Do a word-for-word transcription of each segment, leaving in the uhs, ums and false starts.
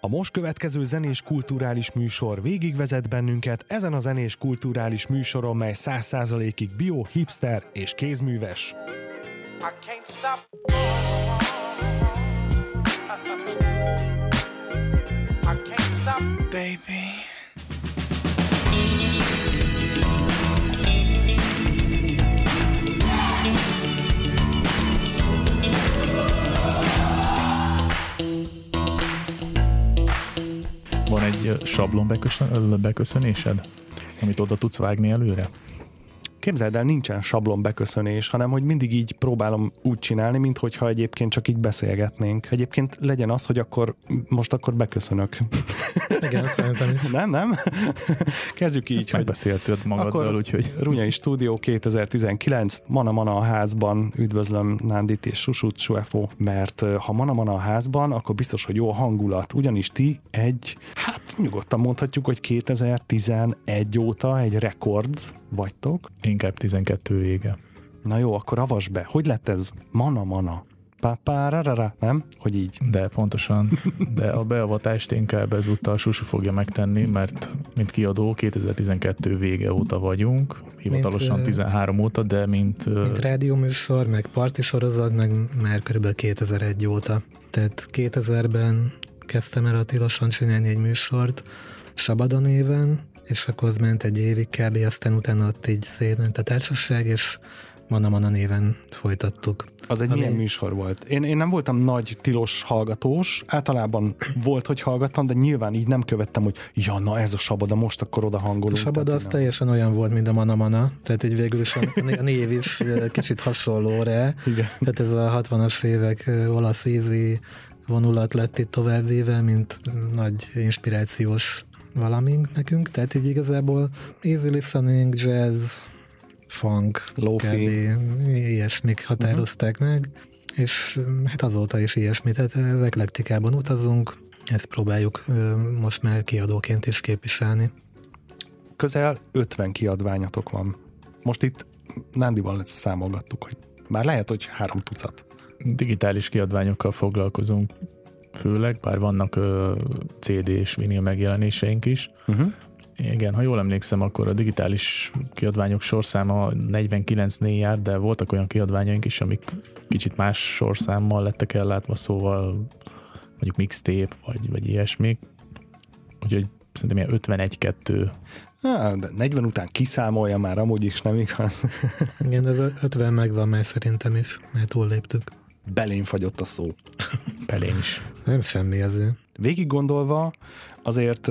A most következő zenés-kulturális műsor végigvezet bennünket ezen a zenés-kulturális műsoron, mely száz százalékig bio, hipster és kézműves. Baby. Van egy sablon beköszönésed, amit oda tudsz vágni előre? Képzeld el, nincsen sablon beköszönés, hanem hogy mindig így próbálom úgy csinálni, minthogyha egyébként csak így beszélgetnénk. Egyébként legyen az, hogy akkor most akkor beköszönök. Igen, szerintem is. Nem, nem? Kezdjük így, ezt hogy... megbeszélted magaddal, úgyhogy... Runyai Stúdió kétezer-tizenkilenc, Mana Mana a házban, üdvözlöm Nándit és Susut, Suefo, mert ha Mana Mana a házban, akkor biztos, hogy jó a hangulat. Ugyanis ti egy, hát nyugodtan mondhatjuk, hogy kétezer-tizenegy óta egy rekord vagytok. Inkább tizenkettő vége. Na jó, akkor avasd be. Hogy lett ez? Mana Mana. Pá-pá-ra-ra-ra. Nem? Hogy így. De pontosan. De a beavatást inkább ezúttal Susu fogja megtenni, mert mint kiadó kétezer-tizenkettő vége óta vagyunk. Hivatalosan mint, tizenhárom óta, de mint... Mint rádióműsor, meg partisorozat, meg már körülbelül kétezer-egy óta. Tehát kétezerben kezdtem el a Tiloson csinálni egy műsort Sabada néven, és akkor az ment egy évig kb. Aztán utána ott így szép ment a társaság, és Mana Mana néven folytattuk. Az egy ami... milyen műsor volt? Én, én nem voltam nagy tilos hallgatós, általában volt, hogy hallgattam, de nyilván így nem követtem, hogy ja, na ez a Sabada, most akkor oda hangolunk. A Sabada az nem. Teljesen olyan volt, mint a Mana Mana, tehát így végül is a, a név is kicsit hasonló rá. Igen. Tehát ez a hatvanas évek olasz ízi vonulat lett itt továbbvéve, mint nagy inspirációs valamink nekünk, tehát így igazából easy listening, jazz, funk, lofi, ilyesmik határozták uh-huh. meg, és hát azóta is ilyesmi, tehát az eklektikában utazunk, ezt próbáljuk most már kiadóként is képviselni. Közel ötven kiadványatok van. Most itt Nándival számolgattuk, hogy már lehet, hogy három tucat. Digitális kiadványokkal foglalkozunk, főleg, bár vannak ö, cé dé és vinil megjelenéseink is. Uh-huh. Igen, ha jól emlékszem, akkor a digitális kiadványok sorszáma negyvenkilencnél jár, de voltak olyan kiadványaink is, amik kicsit más sorszámmal lettek ellátva, szóval mondjuk mixtape, vagy, vagy ilyesmi. Úgyhogy szerintem ilyen ötvenegy kettő. Ah, de negyven után kiszámolja már, amúgy is nem igaz. Igen, ez ötven megvan már szerintem is, mert túlléptük. Belén fagyott a szó. Belén is. Nem semmi azért. Végig gondolva, azért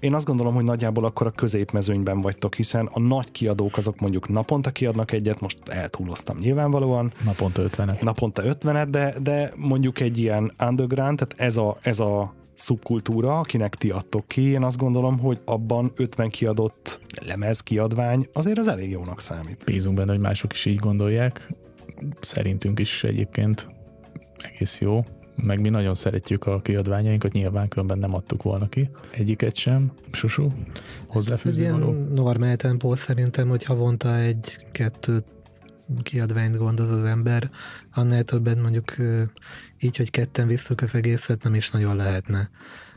én azt gondolom, hogy nagyjából akkor a középmezőnyben vagytok, hiszen a nagy kiadók azok mondjuk naponta kiadnak egyet, most eltúloztam nyilvánvalóan. Naponta ötvenet. Naponta ötvenet, de, de mondjuk egy ilyen underground, tehát ez a, ez a szubkultúra, akinek ti adtok ki, én azt gondolom, hogy abban ötven kiadott lemez, kiadvány azért az elég jónak számít. Bízunk benne, hogy mások is így gondolják. Szerintünk is egyébként egész jó, meg mi nagyon szeretjük a kiadványainkat, nyilván különben nem adtuk volna ki. Egyiket sem. Susu, hozzáfűzni való? Normál tempó szerintem, hogy havonta egy-kettőt kiadványt gondoz az ember, annál többen mondjuk így, hogy ketten visszük az egészet, nem is nagyon lehetne.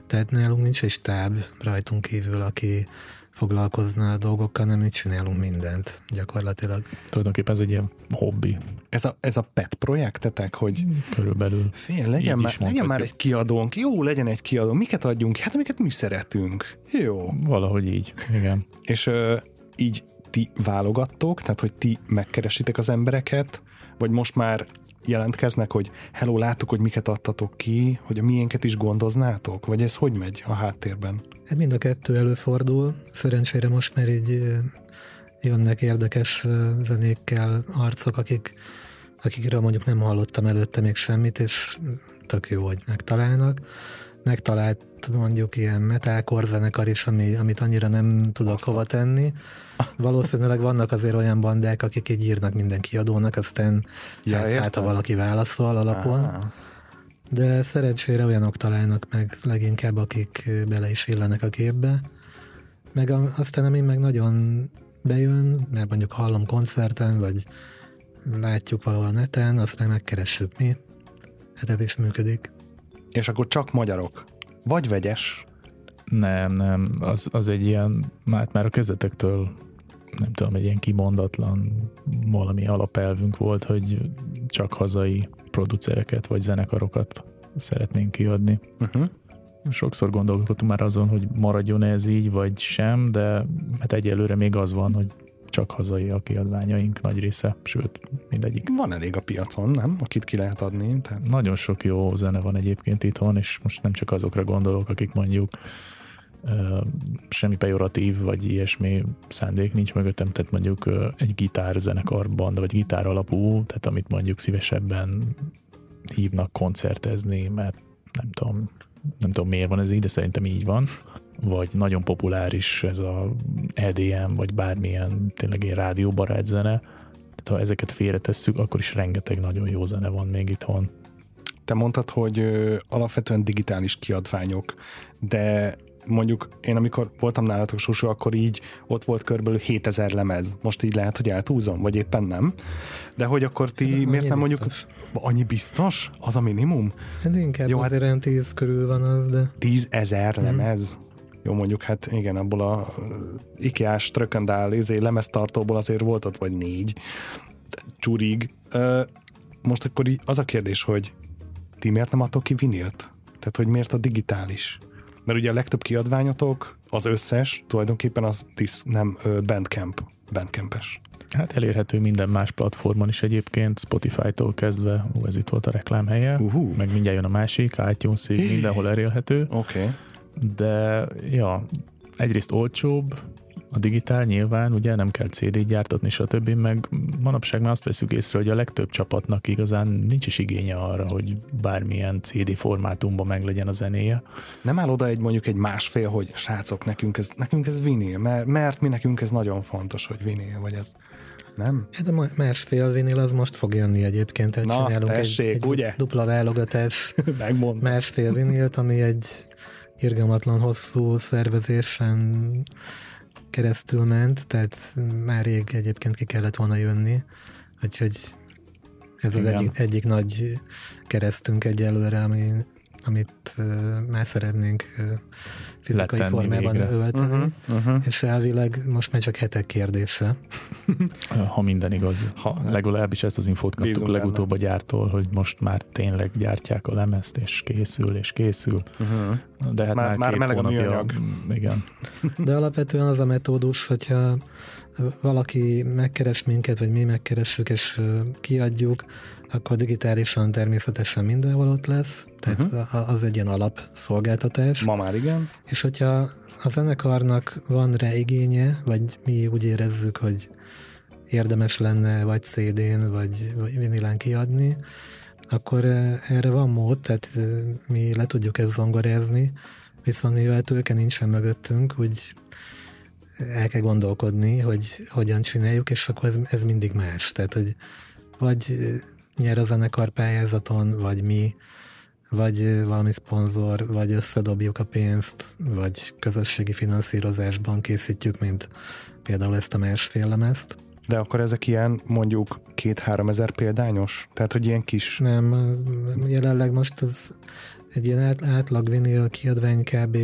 Tehát nálunk nincs egy stáb rajtunk kívül, aki foglalkozna a dolgokkal, nem így csinálunk mindent gyakorlatilag. Tulajdonképpen ez egy ilyen hobbi. Ez a, ez a pet projektetek, hogy körülbelül fél, legyen, már, legyen már egy kiadónk, jó, legyen egy kiadónk, miket adjunk, hát amiket mi szeretünk. Jó. Valahogy így, igen. És ö, így ti válogattok, tehát hogy ti megkeresitek az embereket, vagy most már jelentkeznek, hogy hello, láttuk, hogy miket adtatok ki, hogy a miénket is gondoznátok? Vagy ez hogy megy a háttérben? Hát mind a kettő előfordul. Szerencsére most már így jönnek érdekes zenékkel arcok, akik, akikről mondjuk nem hallottam előtte még semmit, és tök jó, hogy megtalálnak. Megtalált mondjuk ilyen metalcore zenekar is, ami, amit annyira nem tudok aztán hova tenni. Valószínűleg vannak azért olyan bandák, akik így írnak minden kiadónak, aztán ja, hát, hát ha valaki válaszol alapon. Aha. De szerencsére olyanok találnak meg leginkább, akik bele is illenek a képbe. Meg aztán ami meg nagyon bejön, mert mondjuk hallom koncerten, vagy látjuk valahol neten, azt meg megkeressük mi. Hát ez is működik. És akkor csak magyarok? Vagy vegyes? Nem, nem. Az, az egy ilyen, már, már a kezdetektől nem tudom, egy ilyen kimondatlan valami alapelvünk volt, hogy csak hazai producereket vagy zenekarokat szeretnénk kiadni. Uh-huh. Sokszor gondolkodtunk már azon, hogy maradjon ez így, vagy sem, de hát egyelőre még az van, hogy csak hazai a kiadványaink nagy része, sőt, mindegyik. Van elég a piacon, nem? Akit ki lehet adni. Tehát... Nagyon sok jó zene van egyébként itthon, és most nem csak azokra gondolok, akik mondjuk uh, semmi pejoratív, vagy ilyesmi szándék nincs mögöttem, tehát mondjuk uh, egy gitárzenekarban, vagy gitár alapú, tehát amit mondjuk szívesebben hívnak koncertezni, mert nem tudom, nem tudom miért van ez így, de szerintem így van. Vagy nagyon populáris ez a E D M, vagy bármilyen tényleg ilyen rádióbarát zene. Tehát ha ezeket félretesszük, akkor is rengeteg nagyon jó zene van még itthon. Te mondtad, hogy ö, alapvetően digitális kiadványok, de mondjuk én amikor voltam nálatok, Susu, akkor így ott volt körülbelül hétezer lemez. Most így lehet, hogy eltúlzom, vagy éppen nem. De hogy akkor ti hát, miért nem mondjuk... Biztos. Annyi biztos? Az a minimum? Hát inkább jó, azért hát, tíz körül van az, de... Tízezer lemez? Hmm. Jó, mondjuk, hát igen, abból a IKEA-s trökendál izé, lemeztartóból azért volt ott, vagy négy csurig. Most akkor így az a kérdés, hogy ti miért nem adtok ki vinilt? Tehát, hogy miért a digitális? Mert ugye a legtöbb kiadványotok, az összes, tulajdonképpen az tisz, nem Bandcamp, Bandcampes. Hát elérhető minden más platformon is egyébként, Spotify-tól kezdve, ó, ez itt volt a reklámhelye, uh-huh. meg mindjárt jön a másik, iTunes-ig, mindenhol elérhető. Oké. Okay. De, ja, egyrészt olcsóbb, a digitál nyilván, ugye nem kell cé dét gyártatni, stb. Meg manapság már azt veszük észre, hogy a legtöbb csapatnak igazán nincs is igénye arra, hogy bármilyen cé dé formátumban meglegyen a zenéje. Nem áll oda egy mondjuk egy másfél, hogy srácok, nekünk ez, nekünk ez vinil, mert, mert mi nekünk ez nagyon fontos, hogy vinil, vagy ez... Nem? Hát a másfél vinél az most fog jönni egyébként. Tehát na, csinálunk tessék, egy, egy dupla válogatás másfél vinélt, ami egy irgalmatlan hosszú szervezésen keresztül ment, tehát már rég egyébként ki kellett volna jönni, úgyhogy ez igen. az egyik, egyik nagy keresztünk egyelőre, ami, amit uh, már szeretnénk uh, fizikai letenni formában ölteni, uh-huh, uh-huh. és elvileg most már csak hetek kérdése. Ha minden igaz. Ha, legalábbis ezt az infót kaptuk bízunk legutóbb benne a gyártól, hogy most már tényleg gyártják a lemezt, és készül, és készül. Uh-huh. De hát már, már, már két meleg a műanyag. Igen. De alapvetően az a metódus, hogyha valaki megkeres minket, vagy mi megkeressük, és kiadjuk, akkor digitálisan természetesen mindenhol ott lesz, tehát uh-huh. az egy ilyen alapszolgáltatás. Ma már igen. És hogyha a zenekarnak van rá igénye, vagy mi úgy érezzük, hogy érdemes lenne vagy cé dén, vagy, vagy vinilán kiadni, akkor erre van mód, tehát mi le tudjuk ezt zongorázni, viszont mivel tőke nincsen mögöttünk, úgy el kell gondolkodni, hogy hogyan csináljuk, és akkor ez, ez mindig más. Tehát, hogy vagy nyer a zenekar pályázaton, vagy mi, vagy valami szponzor, vagy összedobjuk a pénzt, vagy közösségi finanszírozásban készítjük, mint például ezt a másfél lemezt. De akkor ezek ilyen mondjuk két-három ezer példányos? Tehát, hogy ilyen kis... Nem, jelenleg most az egy ilyen átlag vinél kiadvány kb.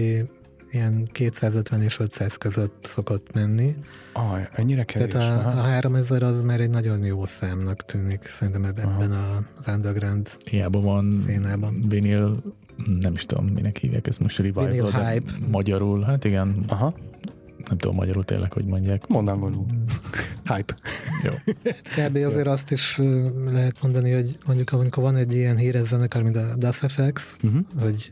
Ilyen kétszázötven és ötszáz között szokott menni. Aj, ennyire kevés. Tehát a, a háromezer az már egy nagyon jó számnak tűnik, szerintem ebben aha. az underground hiába van színában. Vinyl, nem is tudom, minek hívják ezt most, revival, vinyl hype. Magyarul, hát igen. Aha. Nem tudom magyarul tényleg, hogy mondják. Mondanám való. Hype. Jó. Kb. Azért azt is lehet mondani, hogy mondjuk amikor van egy ilyen híres zenekar, mint a Das ef iksz, uh-huh. hogy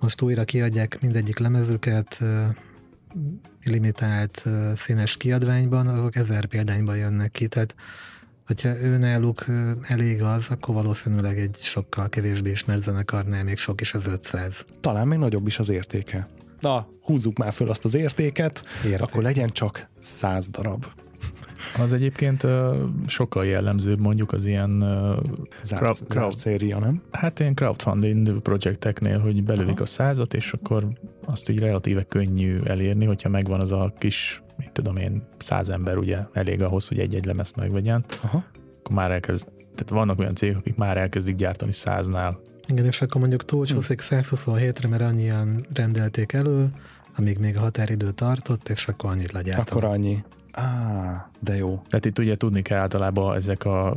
most újra kiadják mindegyik lemezüket limitált színes kiadványban, azok ezer példányban jönnek ki, tehát hogyha őnáluk elég az, akkor valószínűleg egy sokkal kevésbé ismert zenekarnál még sok is az ötszáz. Talán még nagyobb is az értéke. Na, húzzuk már föl azt az értéket, érték. Akkor legyen csak száz darab. Az egyébként sokkal jellemzőbb mondjuk az ilyen zárt crowd, széria, nem? Hát ilyen crowdfunding projekteknél, hogy belövik aha. a százat, és akkor azt így relatíve könnyű elérni, hogyha megvan az a kis, mit tudom én, száz ember ugye elég ahhoz, hogy egy-egy lemezt megvegyen. Aha. akkor már elkezd, tehát vannak olyan cégek, akik már elkezdik gyártani száznál. Igen, és akkor mondjuk túlcsúszik hmm. százhuszonhétre, mert annyian rendelték elő, amíg még a határidő tartott, és akkor annyit legyártanak. Akkor annyi. Á, de jó. Tehát itt ugye tudni kell általában ezek a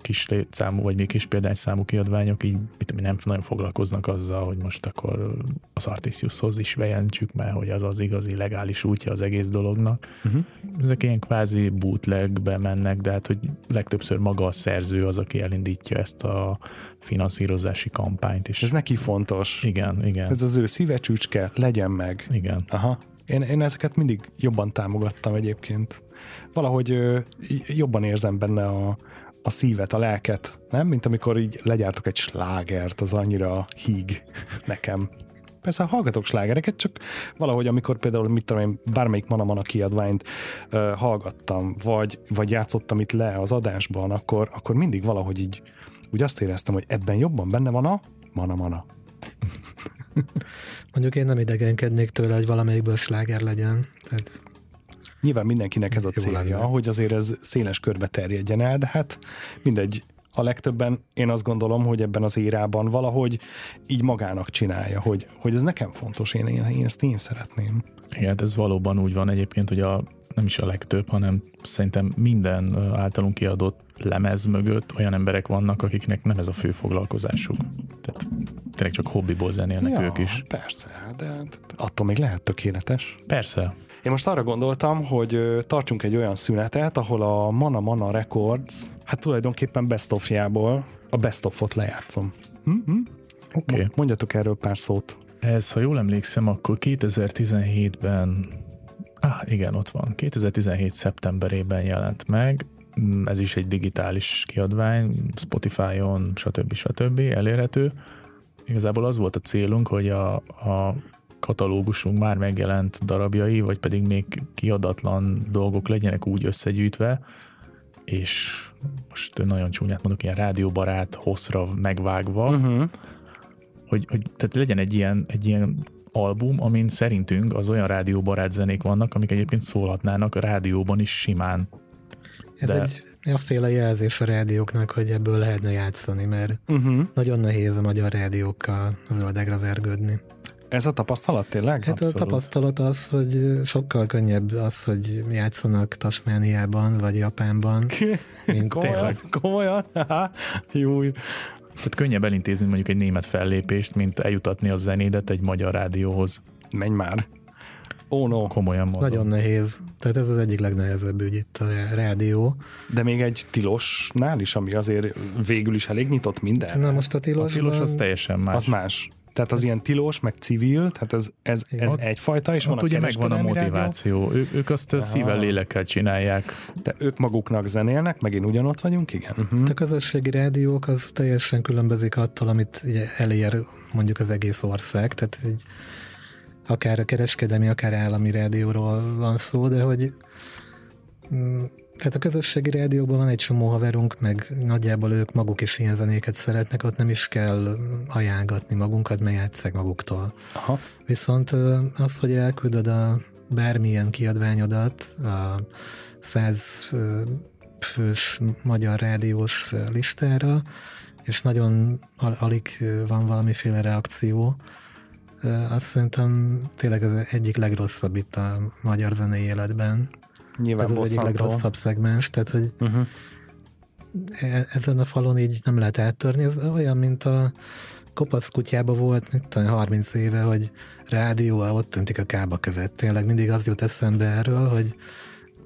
kis létszámú, vagy még kis példányszámú kiadványok, így nem nagyon foglalkoznak azzal, hogy most akkor az Artisiushoz is bejelentjük, mert hogy az az igazi legális útja az egész dolognak. Uh-huh. Ezek ilyen kvázi bootlegbe mennek, de hát hogy legtöbbször maga a szerző az, aki elindítja ezt a finanszírozási kampányt is. Ez neki fontos. Igen, igen. Ez az ő szívecsücske, legyen meg. Igen. Aha. Én, én ezeket mindig jobban támogattam egyébként. Valahogy ö, jobban érzem benne a a szívet, a lelket, nem? Mint amikor így legyártok egy slágert, az annyira híg nekem. Persze hallgatok slágereket, csak valahogy amikor például, mit tudom én, bármelyik ManaMana kiadványt uh, hallgattam, vagy, vagy játszottam itt le az adásban, akkor, akkor mindig valahogy így úgy azt éreztem, hogy ebben jobban benne van a ManaMana. Mondjuk én nem idegenkednék tőle, hogy valamelyikből sláger legyen. Tehát... Nyilván mindenkinek ez a célja, hogy azért ez széles körbe terjedjen el, de hát mindegy, a legtöbben én azt gondolom, hogy ebben az érában valahogy így magának csinálja, hogy, hogy ez nekem fontos, én, én, én ezt én szeretném. Igen, ez valóban úgy van egyébként, hogy a, nem is a legtöbb, hanem szerintem minden általunk kiadott lemez mögött olyan emberek vannak, akiknek nem ez a fő foglalkozásuk. Tehát tényleg csak hobbiból zenélnek ja, ők is. Persze, de attól még lehet tökéletes. Persze. Én most arra gondoltam, hogy tartsunk egy olyan szünetet, ahol a ManaMana Records, hát tulajdonképpen best of-jából a best of-ot lejátszom. Mm-hmm. Oké. Okay. Mondjatok erről pár szót. Ez, ha jól emlékszem, akkor kétezer-tizenhétben, ah, igen, ott van, kétezer-tizenhét szeptemberében jelent meg, ez is egy digitális kiadvány, Spotify-on, stb. stb. Elérhető. Igazából az volt a célunk, hogy a, a katalógusunk már megjelent darabjai, vagy pedig még kiadatlan dolgok legyenek úgy összegyűjtve, és most nagyon csúnyát mondok, ilyen rádióbarát hosszra megvágva, uh-huh. hogy, hogy tehát legyen egy ilyen, egy ilyen album, amin szerintünk az olyan rádióbarát zenék vannak, amik egyébként szólhatnának a rádióban is simán. Ez de... egy afféle jelzés a rádióknak, hogy ebből lehetne játszani, mert uh-huh. nagyon nehéz a magyar rádiókkal zöldágra vergődni. Ez a tapasztalat tényleg? Hát abszolút. A tapasztalat az, hogy sokkal könnyebb az, hogy játszanak Tasmániában vagy Japánban, mint komolyan, komolyan? Júj. Tehát könnyebb elintézni mondjuk egy német fellépést, mint eljutatni a zenédet egy magyar rádióhoz. Menj már! Oh no. Komolyan mondom. Nagyon nehéz. Tehát ez az egyik legnehezebb ügy itt a rádió. De még egy tilosnál is, ami azért végül is elég nyitott minden. Na most a tilos, a tilos az teljesen más. Az más. Tehát az ilyen tilos, meg civil, tehát ez, ez, ez ott, egyfajta, és van a kereskedelmi rádió. Ott ugye megvan a motiváció, ő, ők azt Aha. szívvel, lélekkel csinálják. De ők maguknak zenélnek, megint ugyanott vagyunk, igen? Uh-huh. A közösségi rádiók az teljesen különbözik attól, amit elér mondjuk az egész ország, tehát így, akár a kereskedelmi, akár állami rádióról van szó, de hogy... M- Tehát a közösségi rádióban van egy csomó haverunk, meg nagyjából ők maguk is ilyen zenéket szeretnek, ott nem is kell ajánlgatni magunkat, mert játsszák maguktól. Aha. Viszont az, hogy elküldöd a bármilyen kiadványodat, a száz fős magyar rádiós listára, és nagyon al- alig van valamiféle reakció, azt szerintem tényleg az egyik legrosszabb itt a magyar zenei életben. Nyilván ez az egyik legrosszabb szegmens, tehát hogy uh-huh. e- ezen a falon így nem lehet áttörni. Ez olyan, mint a kopasz kutyába volt, mint harminc éve, hogy rádió, ott öntik a kába követ. Tényleg mindig az jut eszembe erről, hogy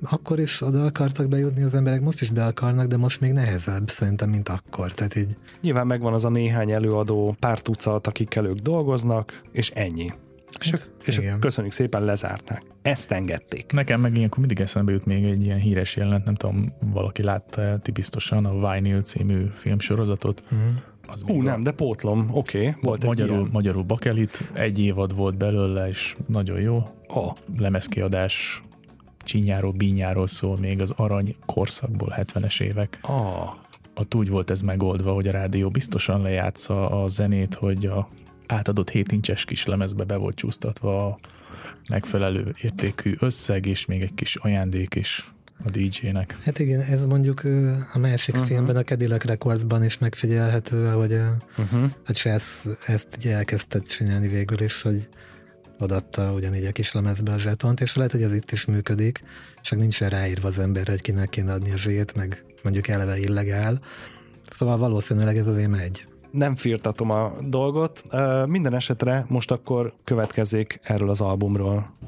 akkor is oda akartak bejutni az emberek, most is be akarnak, de most még nehezebb szerintem, mint akkor. Tehát így... Nyilván megvan az a néhány előadó, pár tucat, akikkel ők dolgoznak, és ennyi. És, hát, és köszönjük szépen, lezárták. Ezt engedték. Nekem meg ilyenkor mindig eszembe jut még egy ilyen híres jelenet, nem tudom, valaki látta ti biztosan a Vinyl című filmsorozatot. Mm. Az Hú, nem, a... de pótlom, oké. Okay, volt magyarul, magyarul bakelit, egy évad volt belőle, és nagyon jó. Oh. Lemezkiadás csinyáról, bínyáról szól, még az arany korszakból, hetvenes évek. Oh. Ott úgy volt ez megoldva, hogy a rádió biztosan lejátsza a zenét, hogy a átadott hétincses kis lemezbe be volt csúsztatva a megfelelő értékű összeg, és még egy kis ajándék is. a dé jének. Hát igen, ez mondjuk a másik uh-huh. filmben, a Cadillac Recordsban is megfigyelhető, hogy a, uh-huh. a Chess ezt így elkezdett csinálni végül is, hogy odatta ugyanígy a kis lemezbe a zsetont, és lehet, hogy ez itt is működik, csak nincsen ráírva az emberre, hogy kinek kéne adni a zsét, meg mondjuk eleve illegál. Szóval valószínűleg ez azért megy. Nem firtatom a dolgot, minden esetre most akkor következzék erről az albumról.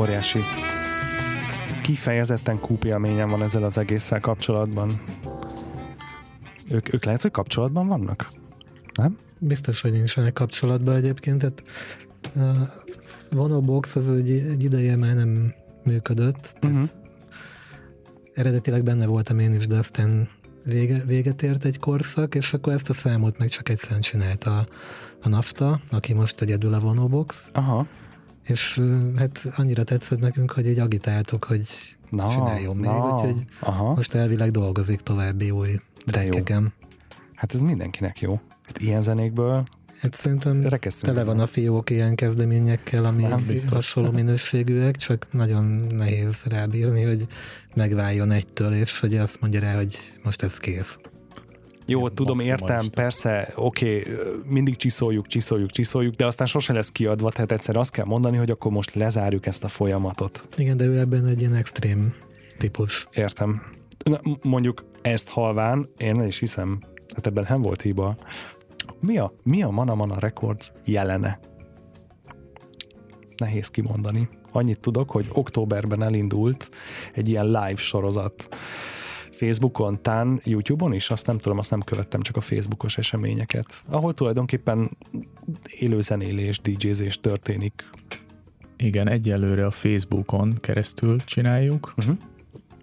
Óriási. Kifejezetten kúpélményem van ezzel az egésszel kapcsolatban. Ők, ők lehet, hogy kapcsolatban vannak? Nem? Biztos, hogy nincsenek kapcsolatban egyébként. Tehát a Vonobox az egy, egy ideje már nem működött. Tehát uh-huh. eredetileg benne voltam én is, de aztán vége, véget ért egy korszak, és akkor ezt a számot meg csak egyszerűen csinálta a, a Nafta, aki most egyedül a Vonobox. Aha. És hát annyira tetszett nekünk, hogy így agitáltuk, hogy na, csináljon na, még, úgyhogy aha. most elvileg dolgozik további új drekkegem. Hát ez mindenkinek jó. Hát ilyen zenékből hát szerintem rekesztünk tele van a fiók ilyen kezdeményekkel, ami hasonló minőségűek, csak nagyon nehéz rábírni, hogy megváljon egytől, és hogy azt mondja rá, hogy most ez kész. Jó, tudom, értem, persze, oké, okay, mindig csiszoljuk, csiszoljuk, csiszoljuk, de aztán sose lesz kiadva, tehát egyszer azt kell mondani, hogy akkor most lezárjuk ezt a folyamatot. Igen, de ő ebben egy ilyen extrém típus. Értem. Na, mondjuk ezt halván, én is hiszem, hát ebben nem volt hiba. Mi a, mi a Mana Mana Records jelene? Nehéz kimondani. Annyit tudok, hogy októberben elindult egy ilyen live sorozat, Facebookon, tán YouTube-on is, azt nem tudom, azt nem követtem, csak a Facebookos eseményeket, ahol tulajdonképpen élőzenélés, dé jézés történik. Igen, egyelőre a Facebookon keresztül csináljuk. Uh-huh.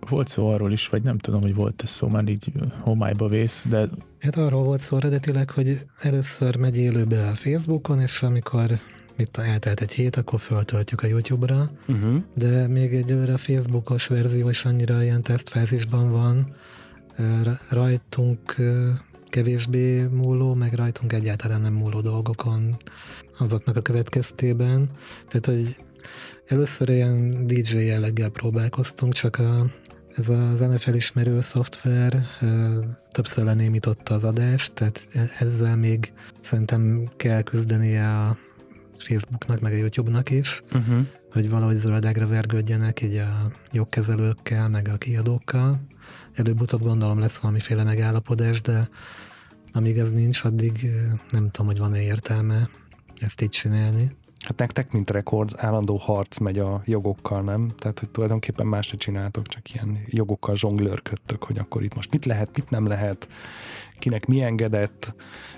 Volt szó arról is, vagy nem tudom, hogy volt ez szó, már így homályba vész, de... Hát arról volt szó eredetileg, hogy először megy élőbe a Facebookon, és amikor itt eltelt egy hét, akkor föltöltjük a YouTube-ra, uh-huh. de még egy a Facebookos verzió is annyira ilyen tesztfázisban van, rajtunk kevésbé múló, meg rajtunk egyáltalán nem múló dolgokon azoknak a következtében. Tehát, hogy először ilyen dé jé jelleggel próbálkoztunk, csak a, ez a zenefelismerő szoftver többször lenémította az adást, tehát ezzel még szerintem kell küzdenie a Facebooknak, meg a YouTube-nak is, uh-huh. hogy valahogy zöldágra vergődjenek így a jogkezelőkkel, meg a kiadókkal. Előbb-utóbb gondolom lesz valamiféle megállapodás, de amíg ez nincs, addig nem tudom, hogy van-e értelme ezt így csinálni. Hát nektek, mint Records, állandó harc megy a jogokkal, nem? Tehát, hogy tulajdonképpen másra csináltok, csak ilyen jogokkal zsonglőrködtök, hogy akkor itt most mit lehet, mit nem lehet, kinek mi engedett,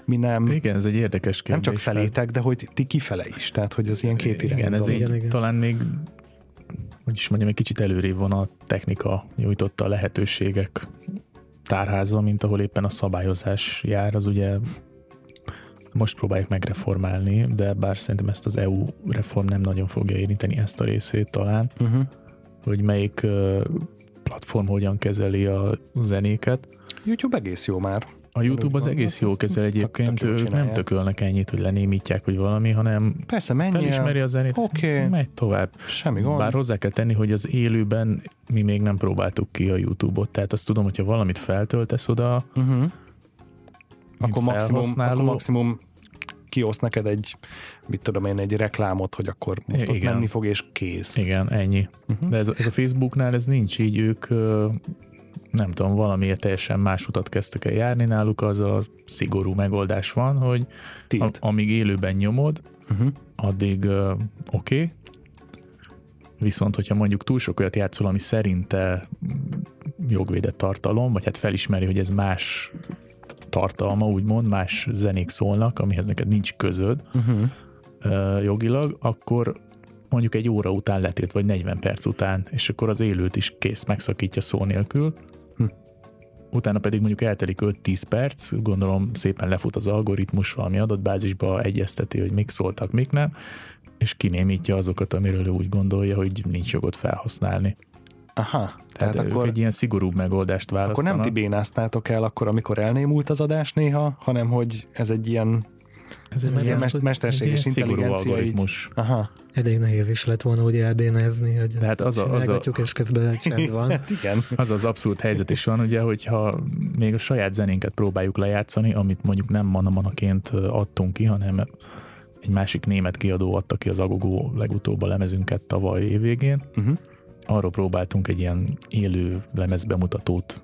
mi nem. Igen, ez egy érdekes kérdés. Nem csak felétek, de hogy ti kifele is, tehát, hogy az ilyen két irányban. Igen, ez így, igen, igen. Talán még, hogy is mondjam, egy kicsit előrébb van a technika, nyújtotta a lehetőségek tárháza, mint ahol éppen a szabályozás jár, az ugye... Most próbáljuk megreformálni, de bár szerintem ezt az é u reform nem nagyon fogja érinteni ezt a részét talán, uh-huh. hogy melyik platform hogyan kezeli a zenéket. YouTube egész jó már. A YouTube az egész jó kezel egyébként, ők nem tökölnek ennyit, hogy lenémítják, hogy valami, hanem persze, felismeri a zenét, okay. megy tovább. Semmi gond. Bár hozzá kell tenni, hogy az élőben mi még nem próbáltuk ki a YouTube-ot, tehát azt tudom, hogyha valamit feltöltesz oda, uh-huh. Akkor maximum, akkor maximum kiosz neked egy, mit tudom én, egy reklámot, hogy akkor most igen. ott menni fog, és kész. Igen, ennyi. Uh-huh. De ez, ez a Facebooknál ez nincs így, ők nem tudom, valamiért teljesen más utat kezdtek el járni náluk, az a szigorú megoldás van, hogy a, amíg élőben nyomod, uh-huh. addig uh, oké, okay. viszont hogyha mondjuk túl sok olyat játszol, ami szerinte jogvédett tartalom, vagy hát felismeri, hogy ez más tartalma, úgymond, más zenék szólnak, amihez neked nincs közöd uh-huh. jogilag, akkor mondjuk egy óra után letilt, vagy negyven perc után, és akkor az élőt is kész megszakítja szó nélkül. Hm. Utána pedig mondjuk eltelik öt-tíz perc, gondolom szépen lefut az algoritmus, valami adatbázisba egyezteti, hogy mik szóltak, mik nem, és kinémítja azokat, amiről ő úgy gondolja, hogy nincs jogot felhasználni. Aha, tehát, tehát akkor egy ilyen szigorúbb megoldást választanak. Akkor nem ti bénáztátok el akkor, amikor elnémult az adás néha, hanem hogy ez egy ilyen, ez egy ilyen mest- mesterséges intelligencia. Így... Aha. Elég nehéz is lett volna úgy elbénázni, hogy hát az a, az a... és közben csend van. Hát igen. Az az abszurd helyzet is van, ugye, hogyha még a saját zenénket próbáljuk lejátszani, amit mondjuk nem manamanaként adtunk ki, hanem egy másik német kiadó adta ki az Agogó legutóbb a lemezünket tavaly évvégén. Uh-huh. Arról próbáltunk egy ilyen élő lemezbemutatót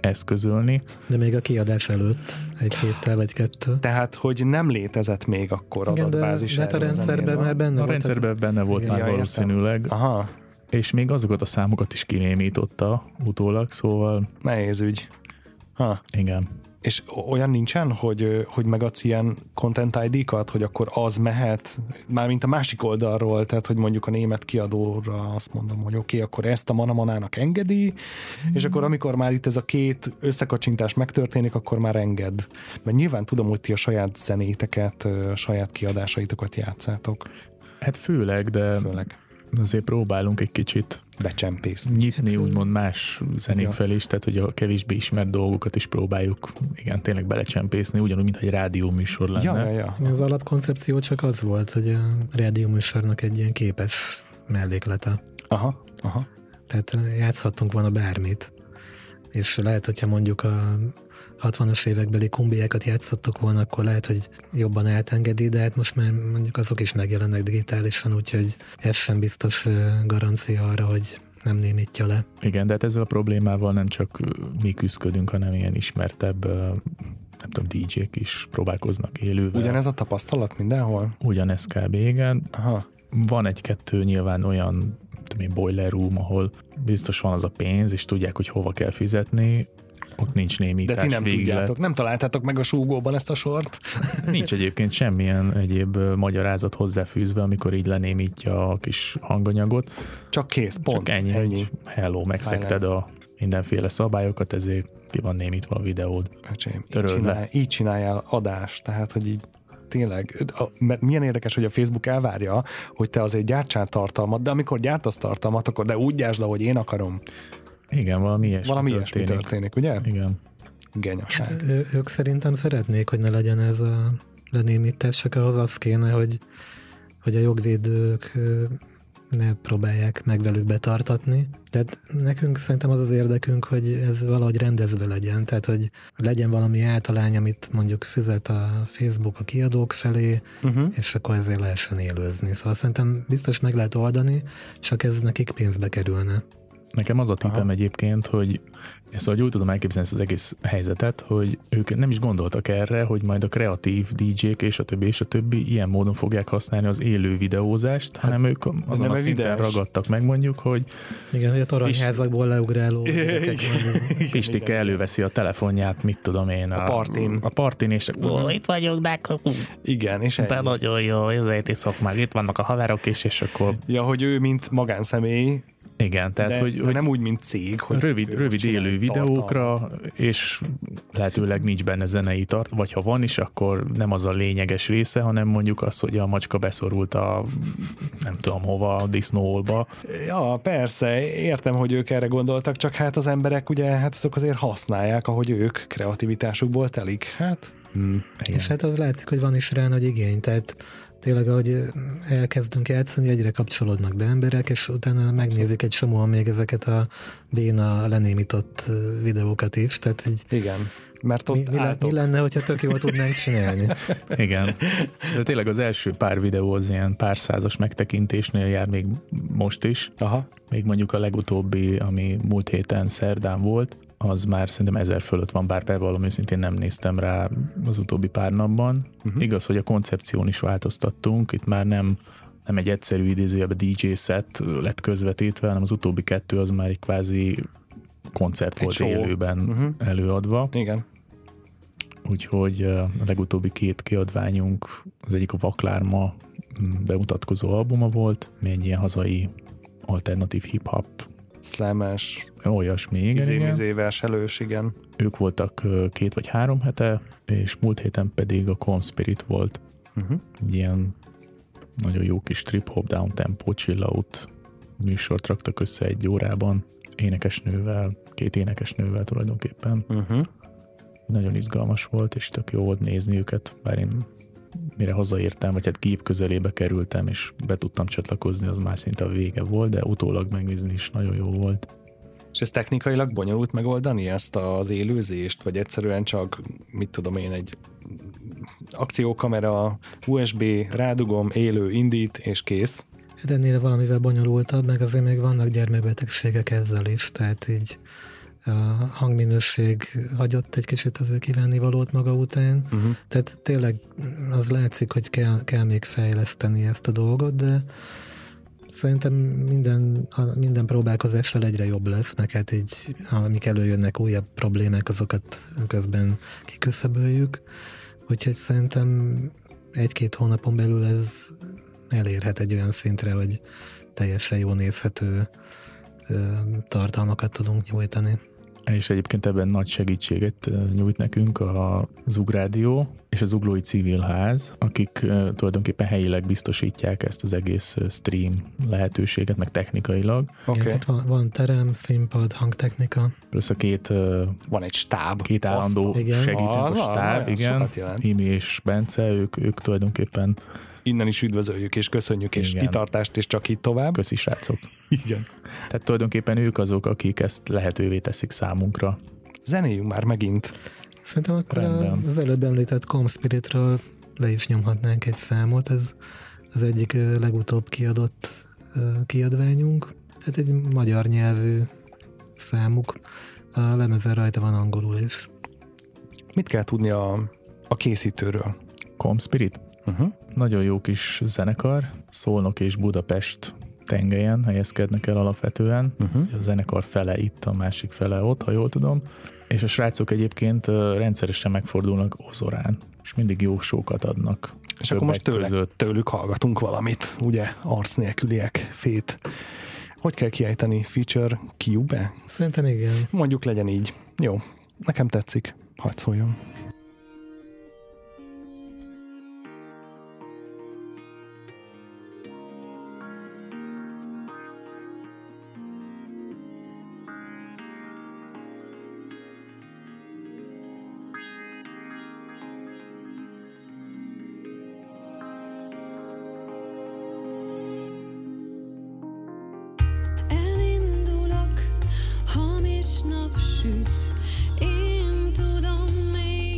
eszközölni. De még a kiadás előtt, egy héttel vagy kettő. Tehát, hogy nem létezett még akkor adatbázis. Igen, de, de a rendszerben már benne volt. A rendszerben benne volt igen, már ja, valószínűleg. Aha. És még azokat a számokat is kinémította utólag, szóval... Nehéz ügy. Ha. Igen. És olyan nincsen, hogy, hogy megadsz ilyen content í dé-kat, hogy akkor az mehet, mármint a másik oldalról, tehát hogy mondjuk a német kiadóra azt mondom, hogy oké, okay, akkor ezt a ManaManának engedi, mm. és akkor amikor már itt ez a két összekacsintás megtörténik, akkor már enged. Mert nyilván tudom, hogy ti a saját zenéteket, a saját kiadásaitokat játszátok. Hát főleg, de főleg. Azért próbálunk egy kicsit becsempészni. Nyitni úgymond más zenék fel is, tehát hogy a kevésbé ismert dolgokat is próbáljuk, igen, tényleg belecsempészni, ugyanúgy, mint egy rádióműsor lenne. Ja, ja, ja. Az alapkoncepció csak az volt, hogy a rádióműsornak egy ilyen képes melléklete. Aha, aha. Tehát játszhattunk volna bármit, és lehet, hogyha mondjuk a hatvanas évekbeli kumbiákat játszottak volna, akkor lehet, hogy jobban átengedi, de hát most már mondjuk azok is megjelennek digitálisan, úgyhogy ez sem biztos garancia arra, hogy nem némítja le. Igen, de hát ezzel a problémával nem csak mi küzdködünk, hanem ilyen ismertebb, nem tudom, dé jék is próbálkoznak élővel. Ugyanez a tapasztalat mindenhol? Ugyanez kb. Igen. Aha. Van egy-kettő nyilván olyan, tudom én, boiler room, ahol biztos van az a pénz, és tudják, hogy hova kell fizetni, ott nincs némítás. De ti nem végület. Tudjátok, nem találtátok meg a súgóban ezt a sort? Nincs egyébként semmilyen egyéb magyarázat hozzáfűzve, amikor így lenémítja a kis hanganyagot. Csak kész, pont. Csak ennyi, ennyi. Hello, megszegted a mindenféle szabályokat, ezért ki van némítva a videód. Öcsém, így, csinál, így csináljál adást, tehát, hogy így tényleg, mert milyen érdekes, hogy a Facebook elvárja, hogy te azért gyártsál tartalmat, de amikor gyártasz tartalmat, akkor de úgy gyártsd, ahogy én akarom. Igen, valami ilyesmi valami történik. Valami történik, ugye? Igen. Genyaság. Hát, ő, ők szerintem szeretnék, hogy ne legyen ez a lenémítás, csak ahhoz az kéne, hogy, hogy a jogvédők ne próbálják meg velük betartatni. Tehát nekünk szerintem az az érdekünk, hogy ez valahogy rendezve legyen, tehát hogy legyen valami általány, amit mondjuk fizet a Facebook a kiadók felé, uh-huh. és akkor ezért lehessen élőzni. Szóval szerintem biztos meg lehet oldani, csak ez nekik pénzbe kerülne. Nekem az a tippem Aha. egyébként, hogy szóval úgy tudom elképzelni ezt az egész helyzetet, hogy ők nem is gondoltak erre, hogy majd a kreatív dé jék és a többi és a többi ilyen módon fogják használni az élő videózást, hát, hanem ők azon a szinten videós. Ragadtak meg mondjuk, hogy... Igen, hogy a toronyházakból leugráló... Pistike előveszi a telefonját, mit tudom én... A, a partin. A partin, és... Ó, itt vagyok, de... Igen, és... De nagyon jó, ezért is szakmák, itt vannak a haverok is, és akkor... Ja, hogy ő, mint magánszemély... Igen, tehát, de, hogy, de hogy nem úgy, mint cég, hogy rövid, rövid élő videókra, tartalma. És lehetőleg nincs benne zenei tart, vagy ha van is, akkor nem az a lényeges része, hanem mondjuk az, hogy a macska beszorult a nem tudom hova, a disznóolba. Ja, persze, értem, hogy ők erre gondoltak, csak hát az emberek ugye, hát azok azért használják, ahogy ők kreativitásukból telik, hát. Hmm, és hát az látszik, hogy van is rá nagy igény, tehát tényleg, ahogy elkezdünk játszani, egyre kapcsolódnak be emberek, és utána megnézik egy csomóan még ezeket a béna lenémított videókat is. Tehát így igen, mert ott mi, álltok. Mi lenne, hogyha tök jól tudnánk csinálni? Igen. De tényleg az első pár videó az ilyen pár százas megtekintésnél jár még most is. Aha. Még mondjuk a legutóbbi, ami múlt héten szerdán volt, az már szerintem ezer fölött van, bár bevallom őszintén nem néztem rá az utóbbi pár napban. Uh-huh. Igaz, hogy a koncepción is változtattunk, itt már nem, nem egy egyszerű idézőjebb dé jé set lett közvetítve, hanem az utóbbi kettő az már egy kvázi koncert egy volt show. Élőben uh-huh. előadva. Igen. Úgyhogy a legutóbbi két kiadványunk, az egyik a Vaklárma bemutatkozó albuma volt, mi egy ilyen hazai alternatív hip-hop Slames, olyasmi, igen, izé, verselős, igen. Ők voltak két vagy három hete, és múlt héten pedig a ComSpirit volt. Uh-huh. Ilyen nagyon jó kis trip-hop, down-tempo, chill-out műsort raktak össze egy órában, énekesnővel, két énekesnővel tulajdonképpen. Uh-huh. Nagyon izgalmas volt, és tök jó volt nézni őket, bár én mire hazaértem, vagy hát gép közelébe kerültem, és be tudtam csatlakozni, az már szinte a vége volt, de utólag megnézni is nagyon jó volt. És ez technikailag bonyolult megoldani ezt az élőzést, vagy egyszerűen csak, mit tudom én, egy akciókamera, u es bé, rádugom, élő, indít, és kész? Hát ennél valamivel bonyolultabb, meg azért még vannak gyermekbetegségek ezzel is, tehát így a hangminőség hagyott egy kicsit azért kívánnivalót maga után, uh-huh. tehát tényleg az látszik, hogy kell, kell még fejleszteni ezt a dolgot, de Szerintem minden, minden próbálkozással egyre jobb lesz, meg hát így, amik előjönnek újabb problémák, azokat közben kiküszöböljük. Úgyhogy szerintem egy-két hónapon belül ez elérhet egy olyan szintre, hogy teljesen jól nézhető tartalmakat tudunk nyújtani. És egyébként ebben nagy segítséget nyújt nekünk a Zugrádió és a Zuglói Civilház, akik tulajdonképpen helyileg biztosítják ezt az egész stream lehetőséget, meg technikailag. Okay. Igen, tehát van, van terem, színpad, hangtechnika. Plusz a két... Van egy stáb. Két állandó segítő stáb, igen. Imi és Bence, ők, ők tulajdonképpen... Innen is üdvözöljük, és köszönjük, és igen. Kitartást, és csak így tovább. Köszi, srácok. Igen. Tehát tulajdonképpen ők azok, akik ezt lehetővé teszik számunkra. Zenéljünk már megint. Szerintem akkor Rendben. Az előbb említett ComSpiritről le is nyomhatnánk egy számot. Ez az egyik legutóbb kiadott kiadványunk. Tehát egy magyar nyelvű számuk. A lemezen rajta van angolul is. Mit kell tudni a, a készítőről? ComSpirit? Uh-huh. Nagyon jó kis zenekar, Szolnok és Budapest tengelyen helyezkednek el alapvetően. Uh-huh. A zenekar fele itt, a másik fele ott, ha jól tudom. És a srácok egyébként rendszeresen megfordulnak Ozorán, és mindig jó sokat adnak. És akkor most tőle, tőlük hallgatunk valamit, ugye? Arc nélküliek, fét. Hogy kell kiejteni? Feature Cube? Szerintem igen. Mondjuk legyen így. Jó, nekem tetszik. Hadd szóljon. Én tudom, még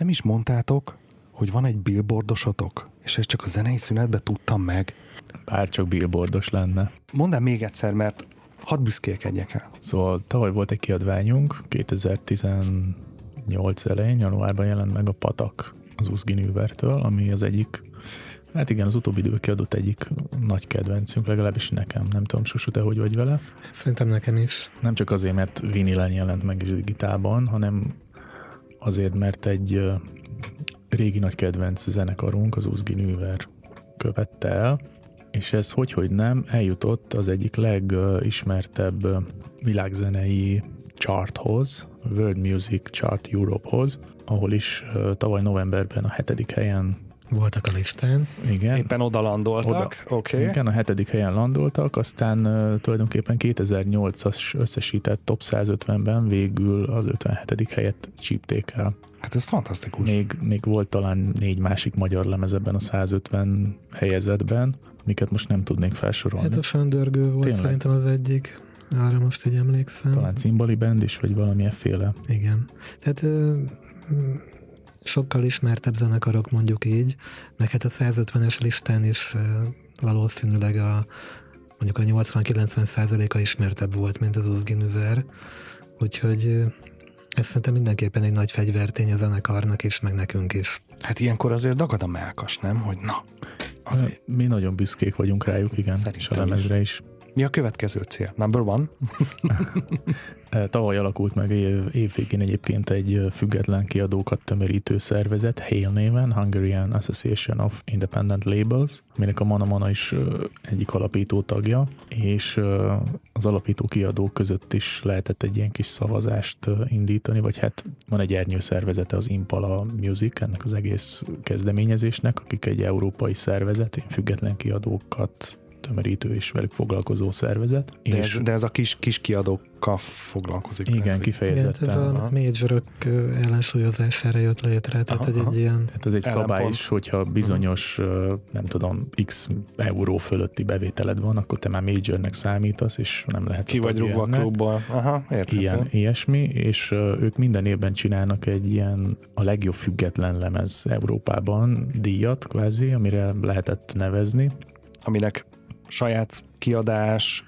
nem is mondtátok, hogy van egy billboardosotok? És ezt csak a zenei szünetben tudtam meg. Bárcsak billboardos lenne. Mondd el még egyszer, mert hadd büszkélkedjek el. Szóval tavaly volt egy kiadványunk, kétezer-tizennyolc elején, januárban jelent meg a Patak az Uzgin Űvertől, ami az egyik, hát igen, az utóbbi időben kiadott egyik nagy kedvencünk, legalábbis nekem. Nem tudom, Susu, te hogy vagy vele? Szerintem nekem is. Nem csak azért, mert vinilen jelent meg is digitálban, hanem azért, mert egy régi nagy kedvenc zenekarunk, az Uzgin Űver követte el, és ez hogy-hogy nem eljutott az egyik legismertebb világzenei charthoz, World Music Chart Europe-hoz, ahol is tavaly novemberben a hetedik helyen voltak a listán. Igen. Éppen oda landoltak. Oda. Okay. Igen, a hetedik helyen landoltak, aztán uh, tulajdonképpen kétezer-nyolcas összesített top százötvenben végül az ötvenhetedik helyet csípték el. Hát ez fantasztikus. Még, még volt talán négy másik magyar lemez ebben a százötven helyezetben, amiket most nem tudnék felsorolni. Hát a Söndörgő volt Tényleg. szerintem az egyik, arra most így emlékszem. Talán Cimbali Band is, vagy valamilyen féle. Igen. Tehát... Uh, sokkal ismertebb zenekarok, mondjuk így, meg hát a százötvenes listán is valószínűleg a, mondjuk a nyolcvan-kilencven százaléka ismertebb volt, mint az Uzgin Űver, úgyhogy ez szerintem mindenképpen egy nagy fegyvertény a zenekarnak is, meg nekünk is. Hát ilyenkor azért dagad a mellkas, nem? Hogy na, azért. Mi nagyon büszkék vagyunk rájuk, igen, és a lemezre is. Mi a következő cél? Number one? Tavaly alakult meg évvégén egyébként egy független kiadókat tömörítő szervezet, há á el néven, Hungarian Association of Independent Labels, aminek a Mana Mana is egyik alapító tagja, és az alapító kiadók között is lehetett egy ilyen kis szavazást indítani, vagy hát van egy ernyő szervezete, az Impala Music, ennek az egész kezdeményezésnek, akik egy európai szervezet, független kiadókat tömörítő és velük foglalkozó szervezet. De, és ez, de ez a kis, kis kiadókkal foglalkozik. Igen, lehet, kifejezetten. Igen, ez a majorök ellensúlyozására jött létre, tehát aha, egy ilyen... Tehát ez egy ellenpont. Szabály is, hogyha bizonyos, nem tudom, x euró fölötti bevételed van, akkor te már majornek számítasz, és nem lehet... Ki vagy rúgva a klubból. Aha, érthető. Ilyen, ilyesmi, és ők minden évben csinálnak egy ilyen a legjobb független lemez Európában díjat, kvázi, amire lehetett nevezni. Aminek saját kiadás,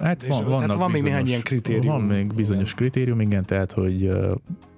hát van, és, vannak hát van még néhány ilyen kritérium. Van még bizonyos kritérium, igen, tehát, hogy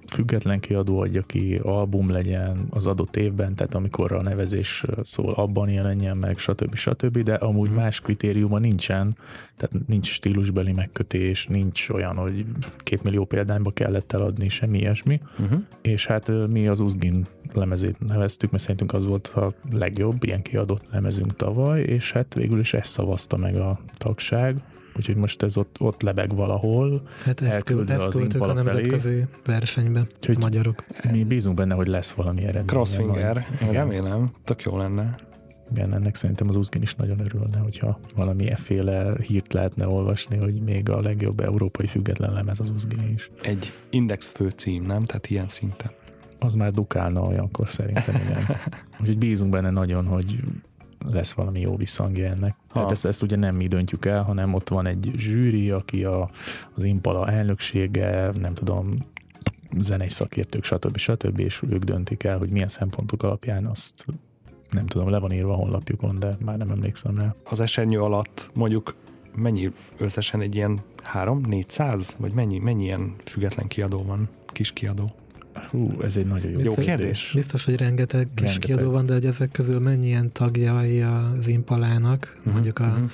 független kiadó adja ki, album legyen az adott évben, tehát amikor a nevezés szól, abban jelenjen meg, stb. stb., de amúgy más kritériuma nincsen, tehát nincs stílusbeli megkötés, nincs olyan, hogy két millió példányba kellett eladni, semmi ilyesmi, uh-huh. és hát mi az Uzgin lemezét neveztük, mert szerintünk az volt a legjobb ilyen kiadott lemezünk tavaly, és hát végül is ezt szavazta meg a tagság, úgyhogy most ez ott, ott lebeg valahol. Hát ezt küldtük a nemzetközi versenybe, úgyhogy a magyarok. Mi bízunk benne, hogy lesz valami eredmény. Crossfinger, remélem, tök jó lenne. Igen, ennek szerintem az Uzgin is nagyon örülne, hogyha valami efféle hírt lehetne olvasni, hogy még a legjobb európai független lemez az Uzgin is. Egy index főcím, nem? Tehát ilyen szinten. Az már dukálna olyankor szerintem, igen. Úgyhogy bízunk benne nagyon, hogy lesz valami jó visszhangja ennek. Ha. Tehát ezt, ezt ugye nem mi döntjük el, hanem ott van egy zsűri, aki a, az Impala elnöksége, nem tudom, zenei szakértők, stb. stb., és ők döntik el, hogy milyen szempontok alapján, azt nem tudom, le van írva a honlapjukon, de már nem emlékszem rá. Az esernyő alatt mondjuk mennyi összesen egy ilyen három-négyszáz, vagy mennyi, mennyi ilyen független kiadó van, kis kiadó? Hú, ez egy nagyon jó biztos, kérdés. Biztos, hogy rengeteg kis rengeteg. kiadó van, de hogy ezek közül mennyien tagjai az Impalának, uh-huh, mondjuk a uh-huh.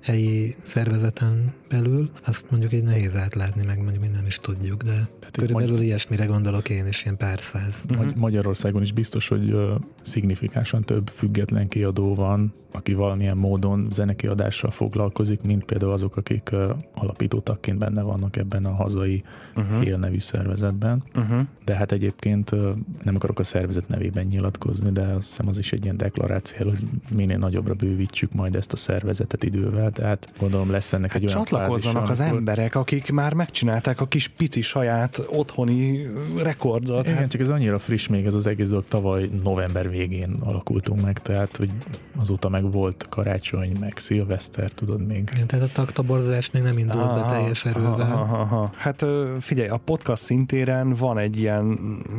helyi szervezeten belül, azt mondjuk így nehéz átlátni, meg mondjuk mi nem is tudjuk, de tehát körülbelül magyar... ilyesmire gondolok én is, ilyen pár száz. Uh-huh. Magyarországon is biztos, hogy uh, szignifikánsan több független kiadó van, aki valamilyen módon zenekiadással foglalkozik, mint például azok, akik uh, alapító tagként benne vannak ebben a hazai uh-huh. élnevű szervezetben. Uh-huh. De hát egyébként uh, nem akarok a szervezet nevében nyilatkozni, de azt hiszem az is egy ilyen deklaráció, hogy minél nagyobbra bővítsük majd ezt a szervezetet idővel, tehát gondolom lesz ennek hát egy olyan csatlakozzanak fázis, az emberek, akik már megcsinálták a kis pici saját otthoni rekordzat. Igen, hát csak ez annyira friss még ez az egész dolog, tavaly november végén alakultunk meg, tehát hogy azóta meg volt karácsony, meg szilveszter, tudod még. Igen, tehát a taktaborzás még nem indult aha, be teljes erővel. Aha, aha. Hát figyelj, a podcast szintéren van egy ilyen,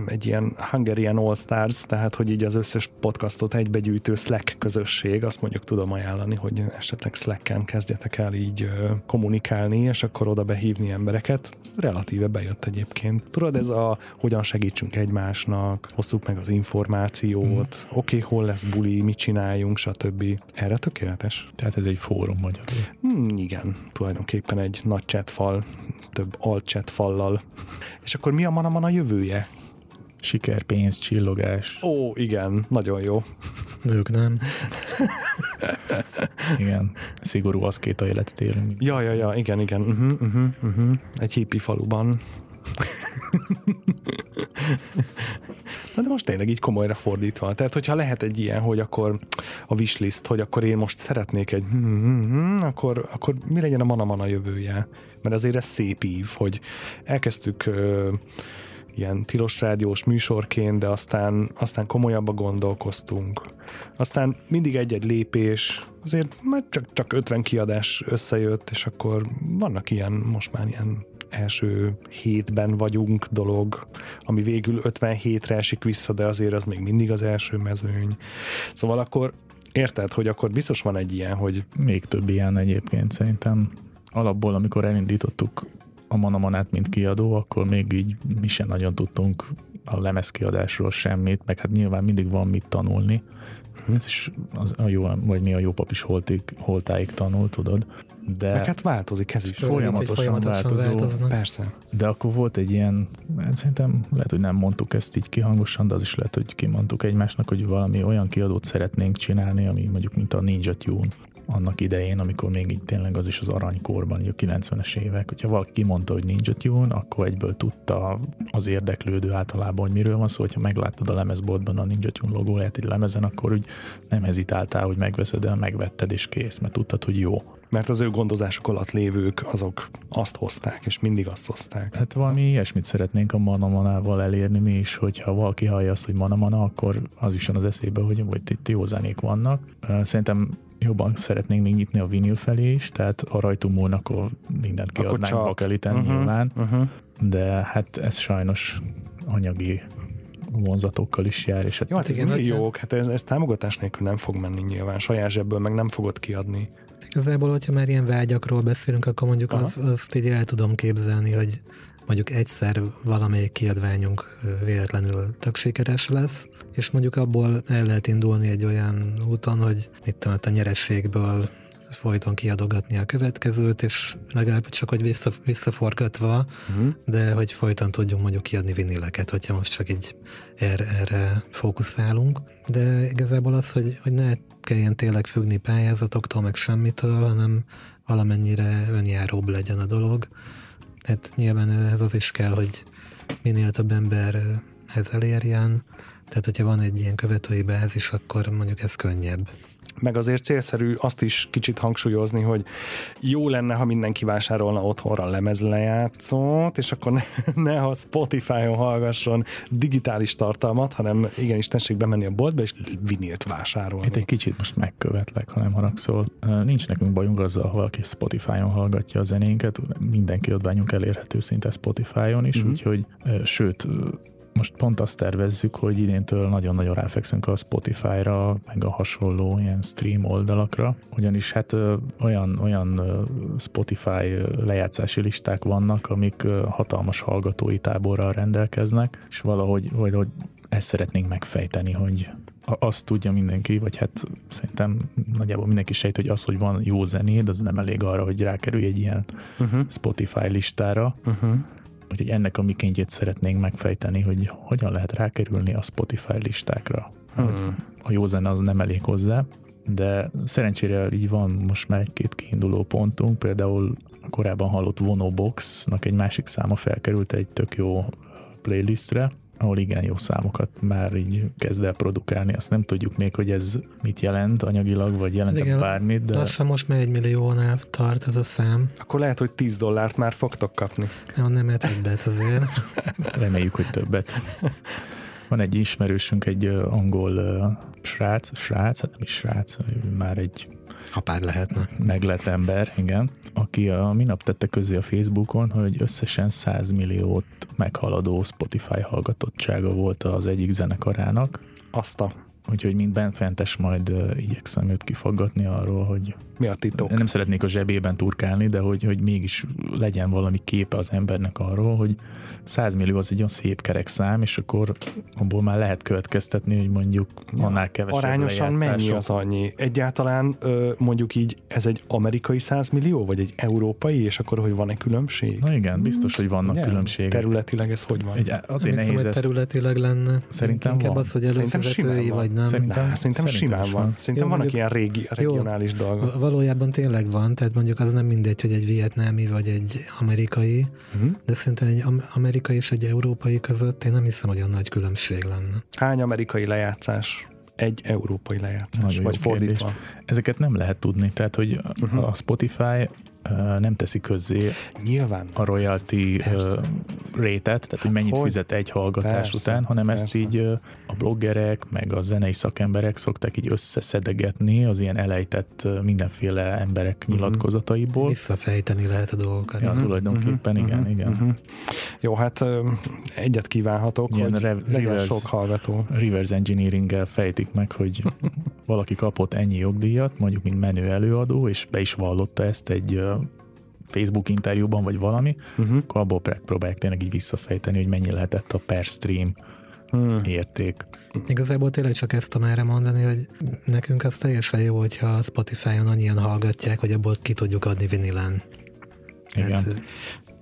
egy ilyen Hungarian All Stars, tehát hogy így az összes podcastot egybegyűjtő Slack közösség, azt mondjuk tudom ajánlani, hogy esetleg Slacken kezdjetek el így kommunikálni, és akkor oda behívni embereket. Relatíve bejött egyébként. Tudod, ez a hogyan segítsünk egymásnak, hoztuk meg az információt, mm. oké, okay, hol lesz buli, mit csináljunk, stb. Erre tökéletes. Tehát ez egy fórum magyarul. Mm, igen, tulajdonképpen egy nagy chatfal, több alt-chat fallal. És akkor mi a Mana Mana jövője? Siker, pénz, csillogás. Ó, igen, nagyon jó. Nők nem. Igen, szigorú aszkéta életet élünk. Ja, ja, ja, igen, igen. Uh-huh, uh-huh, uh-huh. Egy hippi faluban. Na de most tényleg így komolyra fordítva. Tehát, hogyha lehet egy ilyen, hogy akkor a wishlist, hogy akkor én most szeretnék egy akkor, akkor mi legyen a Mana Mana jövője? Mert azért ez szép ív, hogy elkezdtük ilyen tilos rádiós műsorként, de aztán, aztán komolyabban gondolkoztunk. Aztán mindig egy-egy lépés, azért már csak, csak ötven kiadás összejött, és akkor vannak ilyen, most már ilyen első hétben vagyunk dolog, ami végül ötvenhétre esik vissza, de azért az még mindig az első mezőny. Szóval akkor érted, hogy akkor biztos van egy ilyen, hogy... Még több ilyen egyébként szerintem. Alapból, amikor elindítottuk a Mana Manát, mint kiadó, akkor még így mi sem nagyon tudtunk a lemezkiadásról semmit, meg hát nyilván mindig van mit tanulni. Ez is az a jó, vagy mi a jópap is holtig, holtáig tanul, tudod. De meg hát változik ez is. Folyamatosan, folyamatosan változó. Persze. De akkor volt egy ilyen, szerintem lehet, hogy nem mondtuk ezt így kihangosan, de az is lehet, hogy kimondtuk egymásnak, hogy valami olyan kiadót szeretnénk csinálni, ami mondjuk mint a Ninja Tune. Annak idején, amikor még így tényleg az is az aranykorban, így a kilencvenes évek, hogyha valaki kimondta, hogy Ninja Tune, akkor egyből tudta az érdeklődő általában, hogy miről van szó, hogyha megláttad a lemezboltban a Ninja Tune logóját egy lemezen, akkor úgy nem hezitáltál, hogy megveszed el, megvetted és kész, mert tudtad, hogy jó. Mert az ő gondozások alatt lévők, azok azt hozták, és mindig azt hozták. Hát valami ilyesmit szeretnénk a Mana Manával elérni mi is, hogyha valaki hallja azt, hogy Mana Mana, akkor az is jön az eszébe, hogy, hogy itt jó zenék vannak. Szerintem jobban szeretnénk még nyitni a vinil felé is, tehát a rajtunk múlna, akkor mindent kiadnánk akkor bakeliten uh-huh, nyilván, uh-huh. De hát ez sajnos anyagi vonzatokkal is jár. És hát jó, hát ez mi jók, hát ez, ez támogatás nélkül nem fog menni nyilván, saját zsebből meg nem fogod kiadni. Igazából, hogyha már ilyen vágyakról beszélünk, akkor mondjuk az, azt így el tudom képzelni, hogy mondjuk egyszer valamelyik kiadványunk véletlenül tök sikeres lesz, és mondjuk abból el lehet indulni egy olyan úton, hogy mit tudom, a nyerességből folyton kiadogatni a következőt, és legalább csak, hogy vissza, visszaforgatva, uh-huh. de hogy folyton tudjunk mondjuk kiadni vinileket, hogyha most csak így erre, erre fókuszálunk. De igazából az, hogy, hogy ne kelljen tényleg függni pályázatoktól, meg semmitől, hanem valamennyire önjáróbb legyen a dolog. Hát nyilván ez az is kell, hogy minél több emberhez elérjen, tehát hogyha van egy ilyen követői bázis, akkor mondjuk ez könnyebb. Meg azért célszerű azt is kicsit hangsúlyozni, hogy jó lenne, ha mindenki vásárolna otthonra lemezlejátszót, és akkor ne, ne a Spotify-on hallgasson digitális tartalmat, hanem igenis tessék bemenni a boltba, és vinilt vásárolni. Itt egy kicsit most megkövetlek, ha nem haragszol. Nincs nekünk bajunk azzal, ha valaki Spotify-on hallgatja a zenénket, minden kiadványunk elérhető szinte Spotify-on is, mm-hmm. úgyhogy sőt, most pont azt tervezzük, hogy idéntől nagyon-nagyon ráfekszünk a Spotify-ra, meg a hasonló ilyen stream oldalakra, ugyanis hát olyan, olyan Spotify lejátszási listák vannak, amik hatalmas hallgatói táborral rendelkeznek, és valahogy vagy, hogy ezt szeretnénk megfejteni, hogy azt tudja mindenki, vagy hát szerintem nagyjából mindenki sejt, hogy az, hogy van jó zenéd, az nem elég arra, hogy rákerülj egy ilyen uh-huh. Spotify listára, uh-huh. Úgyhogy ennek a mikéntjét szeretnénk megfejteni, hogy hogyan lehet rákerülni a Spotify listákra. Hmm. A jó zene az nem elég hozzá, de szerencsére így van most már egy-két kiinduló pontunk, például a korábban hallott Vonobox-nak egy másik száma felkerült egy tök jó playlistre, ahol igen jó számokat már így kezd el produkálni. Azt nem tudjuk még, hogy ez mit jelent anyagilag, vagy jelent-e bármit. De... Lassan most már egy milliónál tart ez a szám. Akkor lehet, hogy tíz dollárt már fogtok kapni. Nem, nem, mert többet azért. Reméljük, hogy többet. Van egy ismerősünk, egy angol uh, srác, srác, hát nem is srác, már egy... Ha pár lehetne. Meglett ember, igen. Aki a minap tette közé a Facebookon, hogy összesen száz milliót meghaladó Spotify hallgatottsága volt az egyik zenekarának. Azt a... Úgyhogy mind bentfentes majd uh, igyekszem őt kifaggatni arról, hogy... Mi a titok? Nem szeretnék a zsebében turkálni, de hogy, hogy mégis legyen valami képe az embernek arról, hogy száz millió az egy olyan szép kerek szám, és akkor abból már lehet következtetni, hogy mondjuk ja, annál kevesebb arányosan lejátszások. Mennyi az annyi? Egyáltalán ö, mondjuk így ez egy amerikai száz millió, vagy egy európai, és akkor hogy van-e különbség? Na igen, biztos, hogy vannak nem, különbségek. Területileg ez hogy van? Egy, azért nem hiszem, hogy területileg lenne. Szerintem inkább van. Az, hogy előfizetői vagy nem. Szerintem, nah, szerintem, szerintem simán van. van. Szerintem jó, vannak mondjuk, ilyen régi, regionális jó, dolgok. Valójában tényleg van, tehát mondjuk az nem mindegy, hogy egy vietnámi vagy egy amerikai, uh-huh. de szerintem egy amerikai és egy európai között én nem hiszem, hogy olyan nagy különbség lenne. Hány amerikai lejátszás? Egy európai lejátszás? Nagyon vagy fordítva? Kérdés. Ezeket nem lehet tudni, tehát hogy uh-huh. a Spotify nem teszi közzé nyilván a royalty rétet, tehát hát hogy mennyit hogy? fizet egy hallgatás persze, után, hanem persze. ezt így a bloggerek, meg a zenei szakemberek szokták így összeszedegetni az ilyen elejtett mindenféle emberek mm-hmm. nyilatkozataiból. Visszafejteni lehet a dolgokat. Ja, mm-hmm. tulajdonképpen mm-hmm. igen, mm-hmm. igen. Mm-hmm. Jó, hát egyet kívánhatok, ilyen hogy rev- reverse, sok hallgató. Reverse engineering-gel fejtik meg, hogy valaki kapott ennyi jogdíjat, mondjuk mint menő előadó, és be is vallotta ezt egy Facebook interjúban, vagy valami, uh-huh. akkor abból próbálják tényleg így visszafejteni, hogy mennyi lehetett a per stream hmm. érték. Igazából tényleg csak ezt tudom erre mondani, hogy nekünk az teljesen jó, hogyha a Spotify-on annyian hallgatják, hogy abból ki tudjuk adni vinilán. Igen. Hát,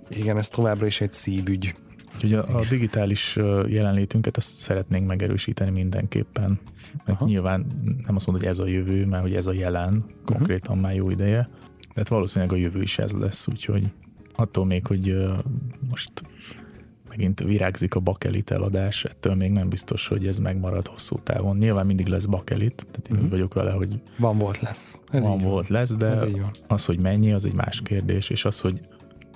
igen, ez továbbra is egy szívügy. Úgyhogy a, a digitális jelenlétünket azt szeretnénk megerősíteni mindenképpen. Mert nyilván nem azt mondod, hogy ez a jövő, mert hogy ez a jelen, konkrétan uh-huh. már jó ideje. Tehát valószínűleg a jövő is ez lesz, úgyhogy attól még, hogy most megint virágzik a bakelit eladás, ettől még nem biztos, hogy ez megmarad hosszú távon. Nyilván mindig lesz bakelit, tehát én úgy mm. vagyok vele, hogy... Van volt lesz. Ez van volt van. lesz, de az, hogy mennyi, az egy más kérdés, és az, hogy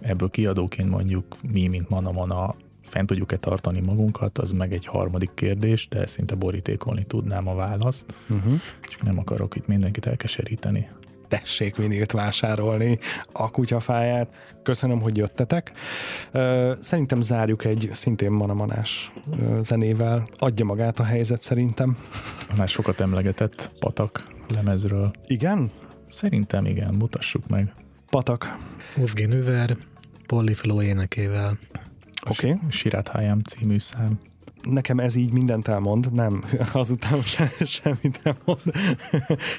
ebből kiadóként mondjuk mi, mint Mana Mana, fent tudjuk-e tartani magunkat, az meg egy harmadik kérdés, de szinte borítékolni tudnám a választ, mm-hmm. csak nem akarok itt mindenkit elkeseríteni. Tessék vinílt vásárolni a kutyafáját. Köszönöm, hogy jöttetek. Szerintem zárjuk egy szintén manamanás zenével. Adja magát a helyzet szerintem. Már sokat emlegetett Patak lemezről. Igen? Szerintem igen, mutassuk meg. Patak. Uzgin Űver, Polyflow énekével. Oké. Okay. Sirát Hájám című szám. Nekem ez így mindent elmond, nem, azután se, semmit nem mond.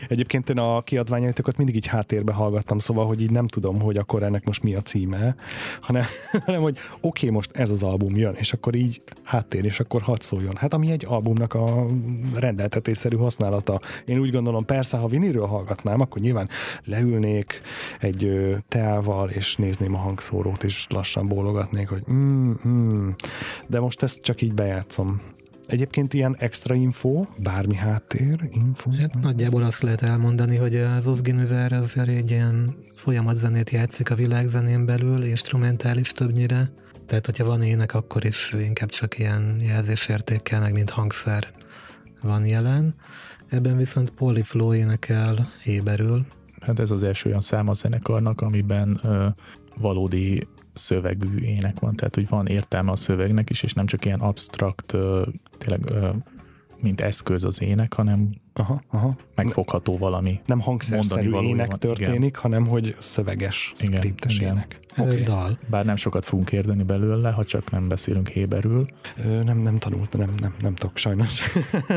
Egyébként én a kiadványaitokat mindig így háttérbe hallgattam, szóval, hogy így nem tudom, hogy akkor ennek most mi a címe, hanem, hanem hogy oké, okay, most ez az album jön, és akkor így háttér, és akkor hadd szóljon. Hát ami egy albumnak a rendeltetésszerű használata. Én úgy gondolom, persze, ha viniről hallgatnám, akkor nyilván leülnék egy teával, és nézném a hangszórót, és lassan bólogatnék, hogy mm, mm. de most ezt csak így bejárt. Egyébként ilyen extra info, bármi háttér, info? Hát nagyjából azt lehet elmondani, hogy az Uzgin Űver azért egy ilyen folyamatzenét játszik a világzenén belül, instrumentális többnyire, tehát hogyha van ének, akkor is inkább csak ilyen jelzésértékkel, meg mint hangszer van jelen. Ebben viszont Polyflow énekel éberül. Hát ez az első olyan szám a zenekarnak, amiben ö, valódi szövegű ének van, tehát hogy van értelme a szövegnek is, és nem csak ilyen absztrakt, tényleg mint eszköz az ének, hanem aha, aha. megfogható valami. Nem hangszerszerű ének van. Történik, igen. hanem hogy szöveges, szkriptes igen, ének. Igen. Okay. Dal. Bár nem sokat fogunk érdeni belőle, ha csak nem beszélünk héberül. Ö, nem, nem tanult, nem, nem, nem tudok sajnos. nem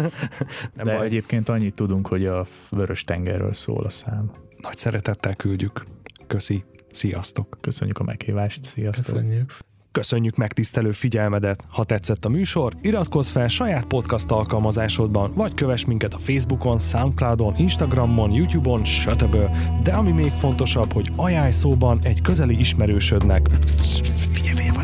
De baj. Egyébként annyit tudunk, hogy a Vörös-tengerről szól a szám. Nagy szeretettel küldjük. Köszi. Sziasztok! Köszönjük a meghívást, sziasztok! Köszönjük! Köszönjük megtisztelő figyelmedet! Ha tetszett a műsor, iratkozz fel saját podcast alkalmazásodban, vagy kövess minket a Facebookon, Soundcloudon, Instagramon, YouTube-on, stb. De ami még fontosabb, hogy ajánlj szóban egy közeli ismerősödnek. Figyelj, figyelj,